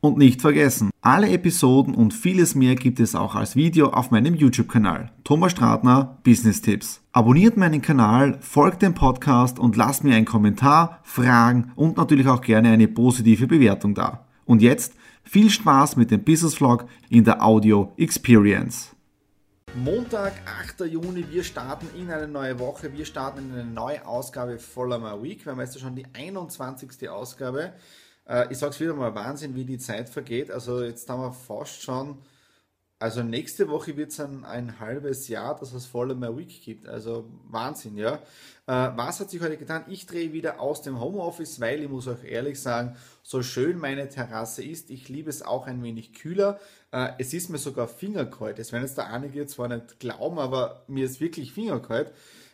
Und nicht vergessen, alle Episoden und vieles mehr gibt es auch als Video auf meinem YouTube-Kanal. Thomas Stratner, Business Tipps. Abonniert meinen Kanal, folgt dem Podcast und lasst mir einen Kommentar, Fragen und natürlich auch gerne eine positive Bewertung da. Und jetzt viel Spaß mit dem Business Vlog in der Audio Experience. Montag, 8. Juni, wir starten in eine neue Woche, wir starten in eine neue Ausgabe voller My Week. Wir haben jetzt schon die 21. Ausgabe. Ich sag's wieder mal, Wahnsinn, wie die Zeit vergeht. Also jetzt haben wir fast schon, also nächste Woche wird es ein halbes Jahr, dass es voller My Week gibt. Also Wahnsinn, ja. Was hat sich heute getan? Ich drehe wieder aus dem Homeoffice, weil ich muss euch ehrlich sagen, so schön meine Terrasse ist, ich liebe es auch ein wenig kühler. Es ist mir sogar fingerkalt. Es werden jetzt da einige zwar nicht glauben, aber mir ist wirklich fingerkalt,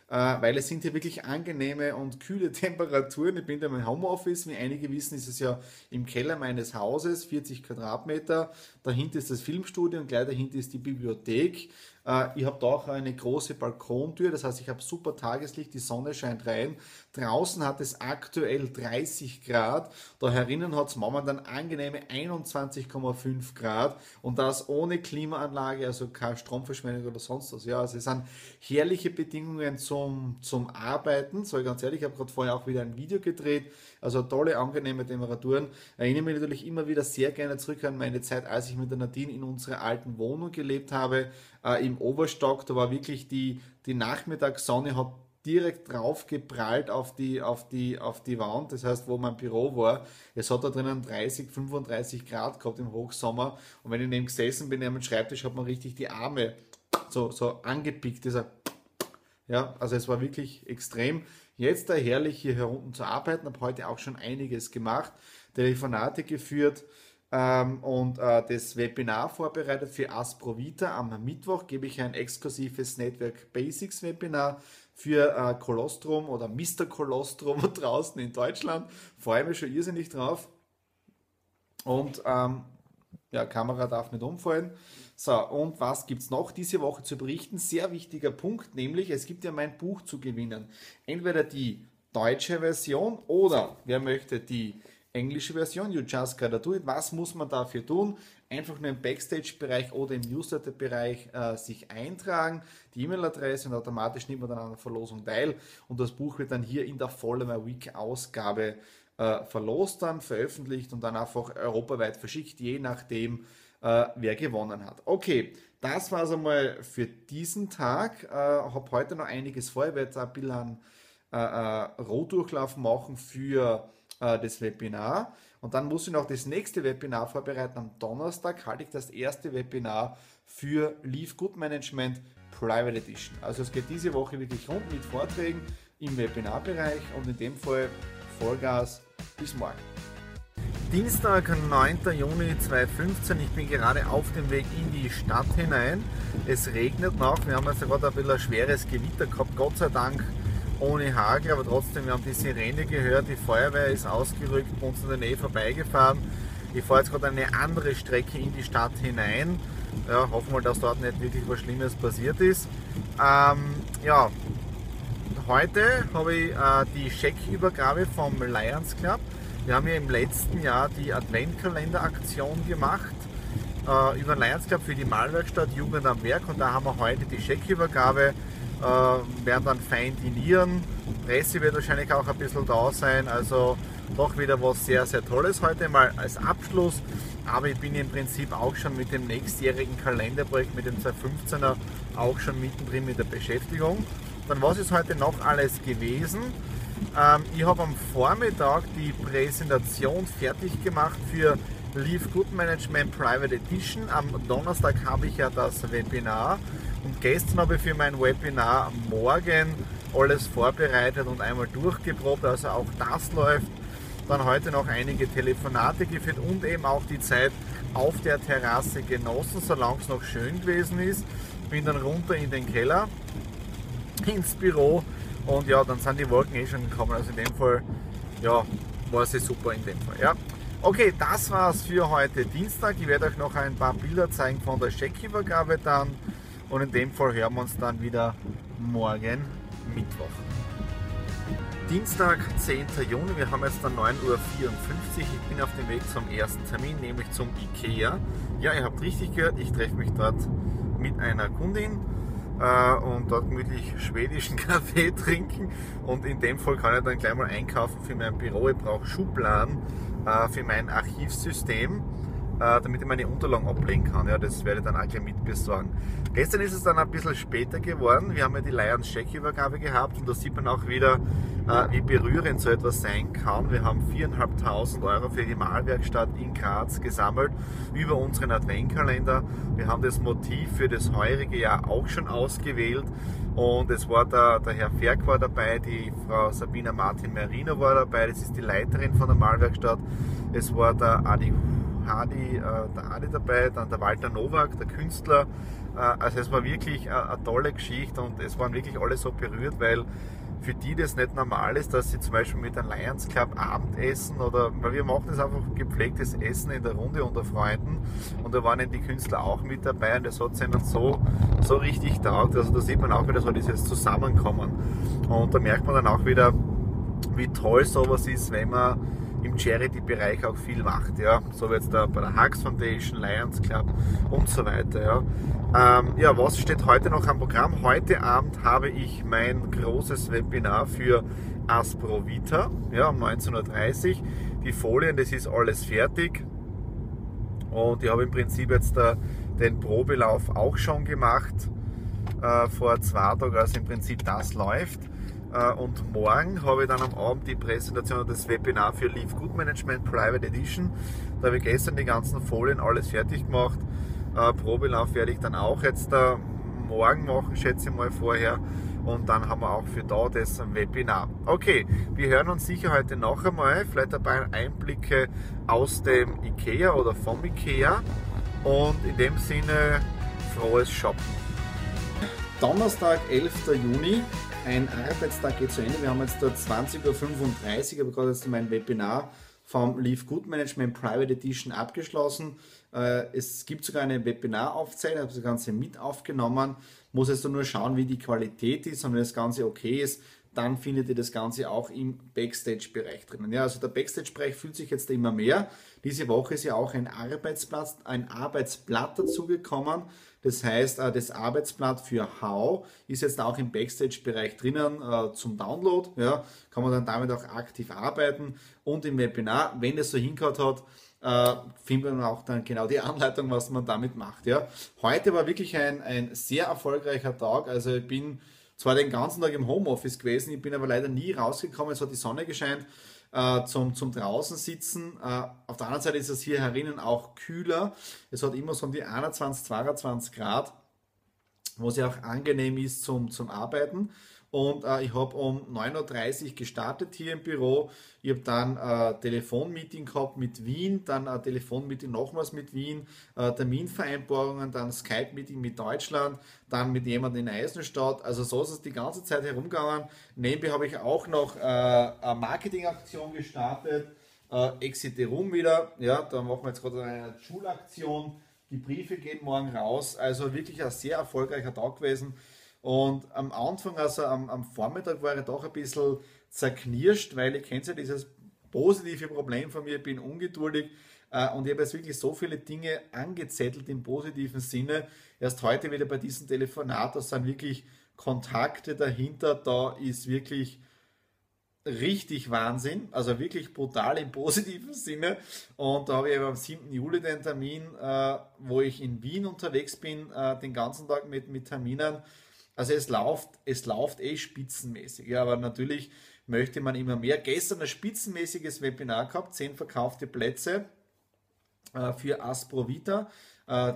weil es sind hier wirklich angenehme und kühle Temperaturen. Ich bin da im Homeoffice. Wie einige wissen, ist es ja im Keller meines Hauses, 40 Quadratmeter. Dahinter ist das Filmstudio und gleich dahinter ist die Bibliothek. Ich habe da auch eine große Balkontür, das heißt, ich habe super Tageslicht, die Sonne scheint rein. Draußen hat es aktuell 30 Grad, da herinnen hat es momentan angenehme 21,5 Grad und das ohne Klimaanlage, also keine Stromverschwendung oder sonst was. Ja, also es sind herrliche Bedingungen zum Arbeiten, sage ich ganz ehrlich, ich habe gerade vorher auch wieder ein Video gedreht, also tolle, angenehme Temperaturen. Erinnere mich natürlich immer wieder sehr gerne zurück an meine Zeit, als ich mit der Nadine in unserer alten Wohnung gelebt habe, im Oberstock, da war wirklich die Nachmittagssonne hat direkt drauf geprallt auf die Wand, das heißt, wo mein Büro war. Es hat da drinnen 30, 35 Grad gehabt im Hochsommer und wenn ich neben gesessen bin, neben dem Schreibtisch, hat man richtig die Arme so angepickt. Ja, also es war wirklich extrem. Jetzt da herrlich hier unten zu arbeiten, habe heute auch schon einiges gemacht, Telefonate geführt, und das Webinar vorbereitet für Aspro Vita. Am Mittwoch gebe ich ein exklusives Network Basics Webinar für Kolostrum oder Mr. Kolostrum draußen in Deutschland. Freue mich schon irrsinnig drauf. Und ja, Kamera darf nicht umfallen. So, und was gibt es noch diese Woche zu berichten? Sehr wichtiger Punkt, nämlich es gibt ja mein Buch zu gewinnen. Entweder die deutsche Version oder wer möchte die englische Version, You Just Gotta Do It. Was muss man dafür tun? Einfach nur im Backstage-Bereich oder im Newsletter-Bereich sich eintragen, die E-Mail-Adresse und automatisch nimmt man dann an der Verlosung teil und das Buch wird dann hier in der vollen My Week-Ausgabe verlost, dann veröffentlicht und dann einfach europaweit verschickt, je nachdem, wer gewonnen hat. Okay, das war es einmal für diesen Tag. Ich habe heute noch einiges vor. Ich werde jetzt ein bisschen Rohdurchlauf machen für das Webinar und dann muss ich noch das nächste Webinar vorbereiten. Am Donnerstag halte ich das erste Webinar für LiveGood Management Private Edition. Also es geht diese Woche wirklich rund mit Vorträgen im Webinarbereich und in dem Fall Vollgas bis morgen. Dienstag, 9. Juni 2015. Ich bin gerade auf dem Weg in die Stadt hinein. Es regnet noch. Wir haben jetzt gerade ein bisschen ein schweres Gewitter gehabt. Gott sei Dank ohne Hagel, aber trotzdem, wir haben die Sirene gehört, die Feuerwehr ist ausgerückt, uns in der Nähe vorbeigefahren. Ich fahre jetzt gerade eine andere Strecke in die Stadt hinein. Ja, hoffen wir, dass dort nicht wirklich was Schlimmes passiert ist. Ja, heute habe ich die Scheckübergabe vom Lions Club. Wir haben ja im letzten Jahr die Adventkalender-Aktion gemacht über den Lions Club für die Malwerkstatt Jugend am Werk und da haben wir heute die Scheckübergabe. Werden dann fein dinieren. Presse wird wahrscheinlich auch ein bisschen da sein, also doch wieder was sehr, sehr Tolles heute mal als Abschluss. Aber ich bin im Prinzip auch schon mit dem nächstjährigen Kalenderprojekt, mit dem 2015er, auch schon mittendrin mit der Beschäftigung. Dann was ist heute noch alles gewesen? Ich habe am Vormittag die Präsentation fertig gemacht für LiveGood Management Private Edition. Am Donnerstag habe ich ja das Webinar. Und gestern habe ich für mein Webinar morgen alles vorbereitet und einmal durchgeprobt, also auch das läuft. dann heute noch einige Telefonate geführt und eben auch die Zeit auf der Terrasse genossen, solange es noch schön gewesen ist. Bin dann runter in den Keller, ins Büro, und ja, dann sind die Wolken eh schon gekommen. Also in dem Fall, ja, war es super in dem Fall, ja. Okay, das war's für heute Dienstag. Ich werde euch noch ein paar Bilder zeigen von der Scheckübergabe dann. Und in dem Fall hören wir uns dann wieder morgen Mittwoch. Dienstag, 10. Juni, wir haben jetzt dann 9:54 Uhr. Ich bin auf dem Weg zum ersten Termin, nämlich zum IKEA. Ja, ihr habt richtig gehört, ich treffe mich dort mit einer Kundin und dort gemütlich schwedischen Kaffee trinken. Und in dem Fall kann ich dann gleich mal einkaufen für mein Büro. Ich brauche Schubladen für mein Archivsystem, damit ich meine Unterlagen ablegen kann. Ja, das werde ich dann auch gleich mit besorgen. Gestern ist es dann ein bisschen später geworden. Wir haben ja die Lions Scheckübergabe gehabt und da sieht man auch wieder, wie berührend so etwas sein kann. Wir haben 4.500 Euro für die Malwerkstatt in Graz gesammelt über unseren Adventkalender. Wir haben das Motiv für das heurige Jahr auch schon ausgewählt und es war der Herr Ferg war dabei, die Frau Sabina Martin Merino war dabei, das ist die Leiterin von der Malwerkstatt. Es war der Adi dabei, dann der Walter Nowak, der Künstler. Also es war wirklich eine tolle Geschichte und es waren wirklich alle so berührt, weil für die das nicht normal ist, dass sie zum Beispiel mit einem Lions Club Abendessen oder, weil wir machen das einfach gepflegtes Essen in der Runde unter Freunden und da waren eben die Künstler auch mit dabei und das hat sie dann so richtig taugt. Also da sieht man auch wieder so dieses Zusammenkommen und da merkt man dann auch wieder, wie toll sowas ist, wenn man im Charity-Bereich auch viel macht, ja, so wie jetzt da bei der Hux Foundation, Lions Club und so weiter, ja. Ja, was steht heute noch am Programm? Heute Abend habe ich mein großes Webinar für Aspro Vita, ja, um 19:30 Uhr. Die Folien, das ist alles fertig und ich habe im Prinzip jetzt da den Probelauf auch schon gemacht, vor 2 Tagen, also im Prinzip das läuft. Und morgen habe ich dann am Abend die Präsentation und das Webinar für LiveGood Management Private Edition. Da habe ich gestern die ganzen Folien alles fertig gemacht. Probelauf werde ich dann auch jetzt morgen machen, schätze ich mal vorher. Und dann haben wir auch für da das Webinar. Okay, wir hören uns sicher heute noch einmal. Vielleicht ein paar Einblicke aus dem IKEA oder vom IKEA. Und in dem Sinne, frohes Shoppen. Donnerstag, 11. Juni. Ein Arbeitstag geht zu Ende. Wir haben jetzt da 20:35 Uhr, aber gerade jetzt mein Webinar vom LiveGood Management Private Edition abgeschlossen. Es gibt sogar eine Webinaraufzeichnung, ich habe das Ganze mit aufgenommen. Muss jetzt nur schauen, wie die Qualität ist und wenn das Ganze okay ist, dann findet ihr das Ganze auch im Backstage-Bereich drinnen. Ja, also der Backstage-Bereich fühlt sich jetzt immer mehr. Diese Woche ist ja auch ein Arbeitsblatt dazugekommen. Das heißt, das Arbeitsblatt für How ist jetzt auch im Backstage-Bereich drinnen zum Download. Ja, kann man dann damit auch aktiv arbeiten. Und im Webinar, wenn das so hingehört hat, findet man auch dann genau die Anleitung, was man damit macht. Ja. Heute war wirklich ein sehr erfolgreicher Tag. Also ich bin zwar den ganzen Tag im Homeoffice gewesen, ich bin aber leider nie rausgekommen, es hat die Sonne gescheint, zum draußen sitzen. Auf der anderen Seite ist es hier herinnen auch kühler, es hat immer so um die 21, 22 Grad, wo es ja auch angenehm ist zum Arbeiten. Und ich habe um 9:30 Uhr gestartet hier im Büro. Ich habe dann ein Telefonmeeting gehabt mit Wien, dann ein Telefonmeeting nochmals mit Wien, Terminvereinbarungen, dann Skype-Meeting mit Deutschland, dann mit jemandem in Eisenstadt. Also so ist es die ganze Zeit herumgegangen. Nebenbei habe ich auch noch eine Marketingaktion gestartet, Exit the Room wieder. Ja, da machen wir jetzt gerade eine Schulaktion. Die Briefe gehen morgen raus. Also wirklich ein sehr erfolgreicher Tag gewesen. Und am Anfang, also am Vormittag, war ich doch ein bisschen zerknirscht, weil ich kenne ja dieses positive Problem von mir, ich bin ungeduldig und ich habe jetzt wirklich so viele Dinge angezettelt im positiven Sinne. Erst heute wieder bei diesem Telefonat, da sind wirklich Kontakte dahinter, da ist wirklich richtig Wahnsinn, also wirklich brutal im positiven Sinne. Und da habe ich eben am 7. Juli den Termin, wo ich in Wien unterwegs bin, den ganzen Tag mit Terminen. Also es läuft eh spitzenmäßig, ja, aber natürlich möchte man immer mehr. Gestern ein spitzenmäßiges Webinar gehabt, 10 verkaufte Plätze für Aspro Vita,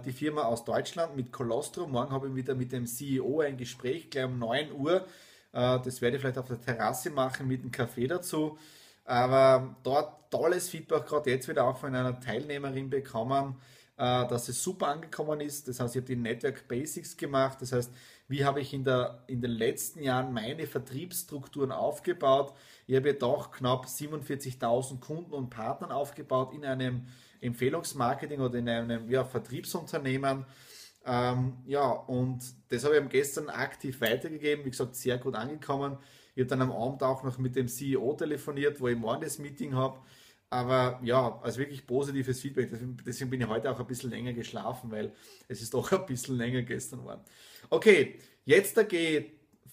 die Firma aus Deutschland mit Colostrum. Morgen habe ich wieder mit dem CEO ein Gespräch, gleich um 9 Uhr. Das werde ich vielleicht auf der Terrasse machen mit einem Kaffee dazu. Aber dort tolles Feedback, gerade jetzt wieder auch von einer Teilnehmerin bekommen, dass es super angekommen ist. Das heißt, ich habe die Network Basics gemacht. Das heißt, wie habe ich in den letzten Jahren meine Vertriebsstrukturen aufgebaut? Ich habe doch knapp 47.000 Kunden und Partnern aufgebaut in einem Empfehlungsmarketing oder in einem Vertriebsunternehmen. Und das habe ich gestern aktiv weitergegeben. Wie gesagt, sehr gut angekommen. Ich habe dann am Abend auch noch mit dem CEO telefoniert, wo ich morgen das Meeting habe. Aber ja, also wirklich positives Feedback. Deswegen bin ich heute auch ein bisschen länger geschlafen, weil es ist doch ein bisschen länger gestern worden. Okay, jetzt da gehe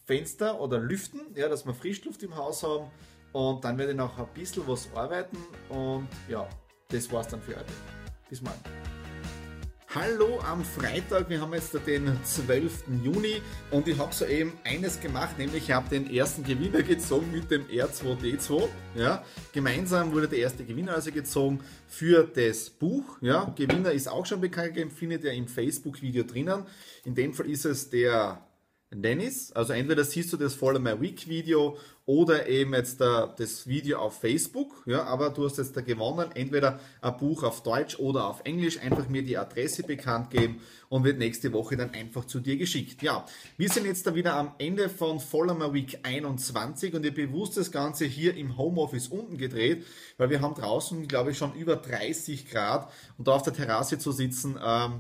Fenster oder lüften, ja, dass wir Frischluft im Haus haben. Und dann werde ich noch ein bisschen was arbeiten. Und ja, das war's dann für heute. Bis morgen. Hallo am Freitag, wir haben jetzt den 12. Juni und ich habe soeben eines gemacht, nämlich ich habe den ersten Gewinner gezogen mit dem R2D2. Ja. Gemeinsam wurde der erste Gewinner also gezogen für das Buch. Ja. Gewinner ist auch schon bekannt gegeben, findet ihr im Facebook-Video drinnen. In dem Fall ist es der Dennis, also entweder siehst du das Follow My Week Video oder eben jetzt das Video auf Facebook, ja, aber du hast jetzt da gewonnen, entweder ein Buch auf Deutsch oder auf Englisch, einfach mir die Adresse bekannt geben und wird nächste Woche dann einfach zu dir geschickt. Ja, wir sind jetzt da wieder am Ende von Follow My Week 21 und ich habe bewusst das Ganze hier im Homeoffice unten gedreht, weil wir haben draußen, glaube ich, schon über 30 Grad und da auf der Terrasse zu sitzen,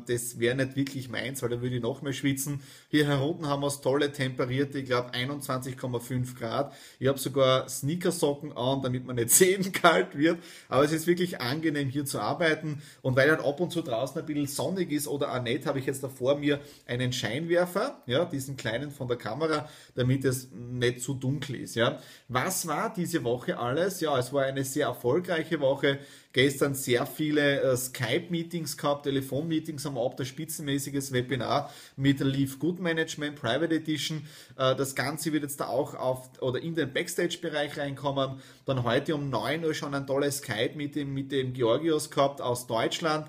das wäre nicht wirklich meins, weil da würde ich noch mehr schwitzen. Hier herunten haben wir es tolle temperierte, ich glaube 21,5 Grad. Ich habe sogar Sneakersocken an, damit man nicht sehen kalt wird, aber es ist wirklich angenehm hier zu arbeiten und weil halt ab und zu draußen ein bisschen sonnig ist oder auch nicht, habe ich jetzt da vor mir einen Scheinwerfer, ja, diesen kleinen von der Kamera, damit es nicht zu dunkel ist. Ja. Was war diese Woche alles? Ja, es war eine sehr erfolgreiche Woche. Gestern sehr viele Skype-Meetings gehabt, Telefon-Meetings am Abend, ein spitzenmäßiges Webinar mit LiveGood Management Private Edition. Das Ganze wird jetzt da auch in den Backstage-Bereich reinkommen. Dann heute um 9 Uhr schon ein tolles Skype mit dem Georgios gehabt aus Deutschland.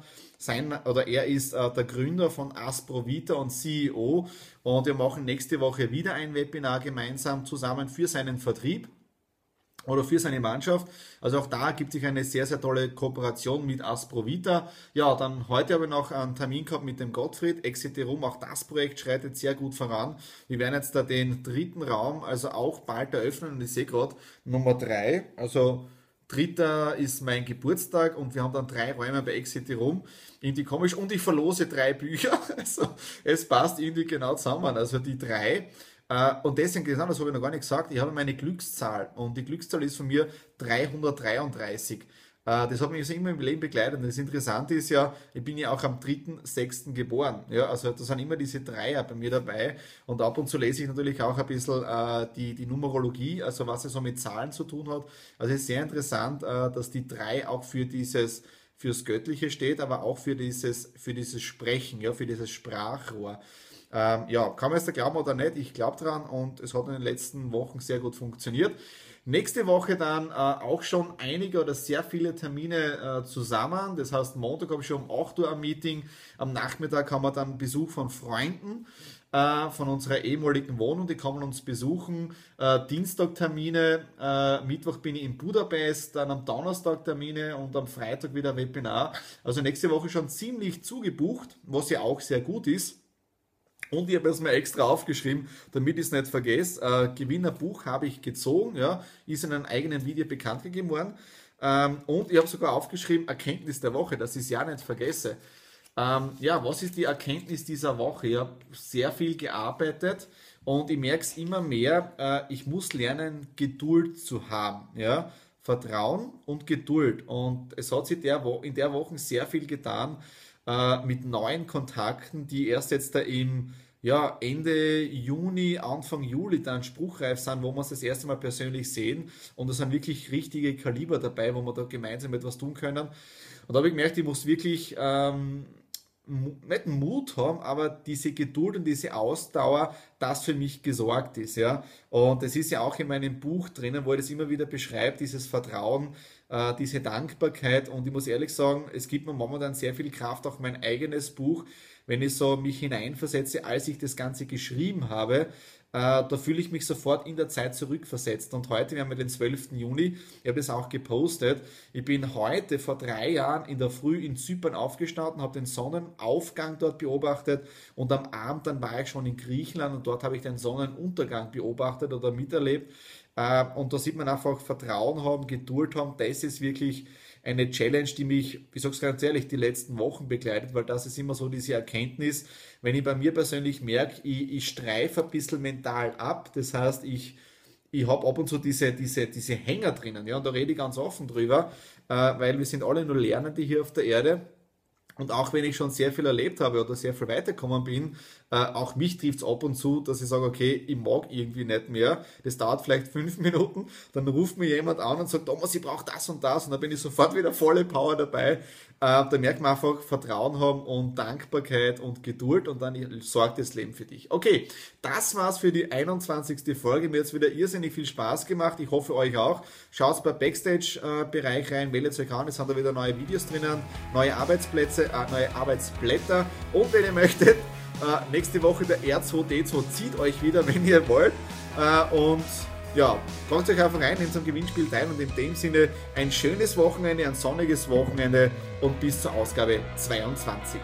Er ist der Gründer von Aspro Vita und CEO und wir machen nächste Woche wieder ein Webinar gemeinsam zusammen für seinen Vertrieb oder für seine Mannschaft. Also auch da gibt sich eine sehr, sehr tolle Kooperation mit Aspro Vita. Ja, dann heute habe ich noch einen Termin gehabt mit dem Gottfried, Exit the Room, auch das Projekt schreitet sehr gut voran. Wir werden jetzt da den dritten Raum also auch bald eröffnen und ich sehe gerade Nummer 3, also 3. ist mein Geburtstag und wir haben dann 3 Räume bei Exit the Room. Irgendwie komisch und ich verlose 3 Bücher, also es passt irgendwie genau zusammen, also die 3. Und deswegen, das habe ich noch gar nicht gesagt, ich habe meine Glückszahl und die Glückszahl ist von mir 333. Das hat mich also immer im Leben begleitet und das Interessante ist ja, ich bin ja auch am 3.6. geboren. Ja, also da sind immer diese Dreier bei mir dabei und ab und zu lese ich natürlich auch ein bisschen die Numerologie, also was es so mit Zahlen zu tun hat. Also es ist sehr interessant, dass die 3 auch fürs Göttliche steht, aber auch für dieses Sprechen, ja, für dieses Sprachrohr. Kann man es da glauben oder nicht, ich glaube dran und es hat in den letzten Wochen sehr gut funktioniert. Nächste Woche dann auch schon einige oder sehr viele Termine zusammen, das heißt Montag habe ich schon um 8 Uhr ein Meeting, am Nachmittag haben wir dann Besuch von Freunden von unserer ehemaligen Wohnung, die kommen uns besuchen, Dienstag Termine, Mittwoch bin ich in Budapest, dann am Donnerstag Termine und am Freitag wieder ein Webinar, also nächste Woche schon ziemlich zugebucht, was ja auch sehr gut ist. Und ich habe es mir extra aufgeschrieben, damit ich es nicht vergesse. Gewinnerbuch habe ich gezogen, ja, ist in einem eigenen Video bekannt gegeben worden. Und ich habe sogar aufgeschrieben, Erkenntnis der Woche, dass ich es ja nicht vergesse. Was ist die Erkenntnis dieser Woche? Ich habe sehr viel gearbeitet und ich merke es immer mehr, ich muss lernen, Geduld zu haben. Ja? Vertrauen und Geduld. Und es hat sich in der Woche sehr viel getan, mit neuen Kontakten, die erst jetzt da im Ende Juni, Anfang Juli dann spruchreif sind, wo wir uns das erste Mal persönlich sehen und da sind wirklich richtige Kaliber dabei, wo wir da gemeinsam etwas tun können. Und da habe ich gemerkt, ich muss wirklich nicht Mut haben, aber diese Geduld und diese Ausdauer, das für mich gesorgt ist. Ja? Und das ist ja auch in meinem Buch drinnen, wo ich das immer wieder beschreibe, dieses Vertrauen, diese Dankbarkeit und ich muss ehrlich sagen, es gibt mir momentan sehr viel Kraft, auch mein eigenes Buch, wenn ich so mich hineinversetze, als ich das Ganze geschrieben habe, da fühle ich mich sofort in der Zeit zurückversetzt. Und heute, wir haben ja den 12. Juni, ich habe das auch gepostet, ich bin heute vor 3 Jahren in der Früh in Zypern aufgestanden, habe den Sonnenaufgang dort beobachtet und am Abend dann war ich schon in Griechenland und dort habe ich den Sonnenuntergang beobachtet oder miterlebt. Und da sieht man einfach, Vertrauen haben, Geduld haben, das ist wirklich eine Challenge, die mich, ich sage es ganz ehrlich, die letzten Wochen begleitet, weil das ist immer so diese Erkenntnis, wenn ich bei mir persönlich merke, ich streife ein bisschen mental ab, das heißt, ich habe ab und zu diese Hänger drinnen, ja, und da rede ich ganz offen drüber, weil wir sind alle nur Lernende hier auf der Erde. Und auch wenn ich schon sehr viel erlebt habe oder sehr viel weitergekommen bin, auch mich trifft es ab und zu, dass ich sage, okay, ich mag irgendwie nicht mehr. Das dauert vielleicht 5 Minuten, dann ruft mir jemand an und sagt, Thomas, ich brauche das und das. Und dann bin ich sofort wieder volle Power dabei. Da merkt man einfach, Vertrauen haben und Dankbarkeit und Geduld und dann sorgt das Leben für dich. Okay, das war's für die 21. Folge. Mir hat es wieder irrsinnig viel Spaß gemacht. Ich hoffe, euch auch. Schaut bei Backstage-Bereich rein, meldet euch an. Es sind da wieder neue Videos drinnen, neue Arbeitsplätze. Neue Arbeitsblätter und wenn ihr möchtet, nächste Woche der R2D2 zieht euch wieder, wenn ihr wollt und ja, tragt euch einfach rein, nehmt zum Gewinnspiel teil und in dem Sinne ein schönes Wochenende, ein sonniges Wochenende und bis zur Ausgabe 22.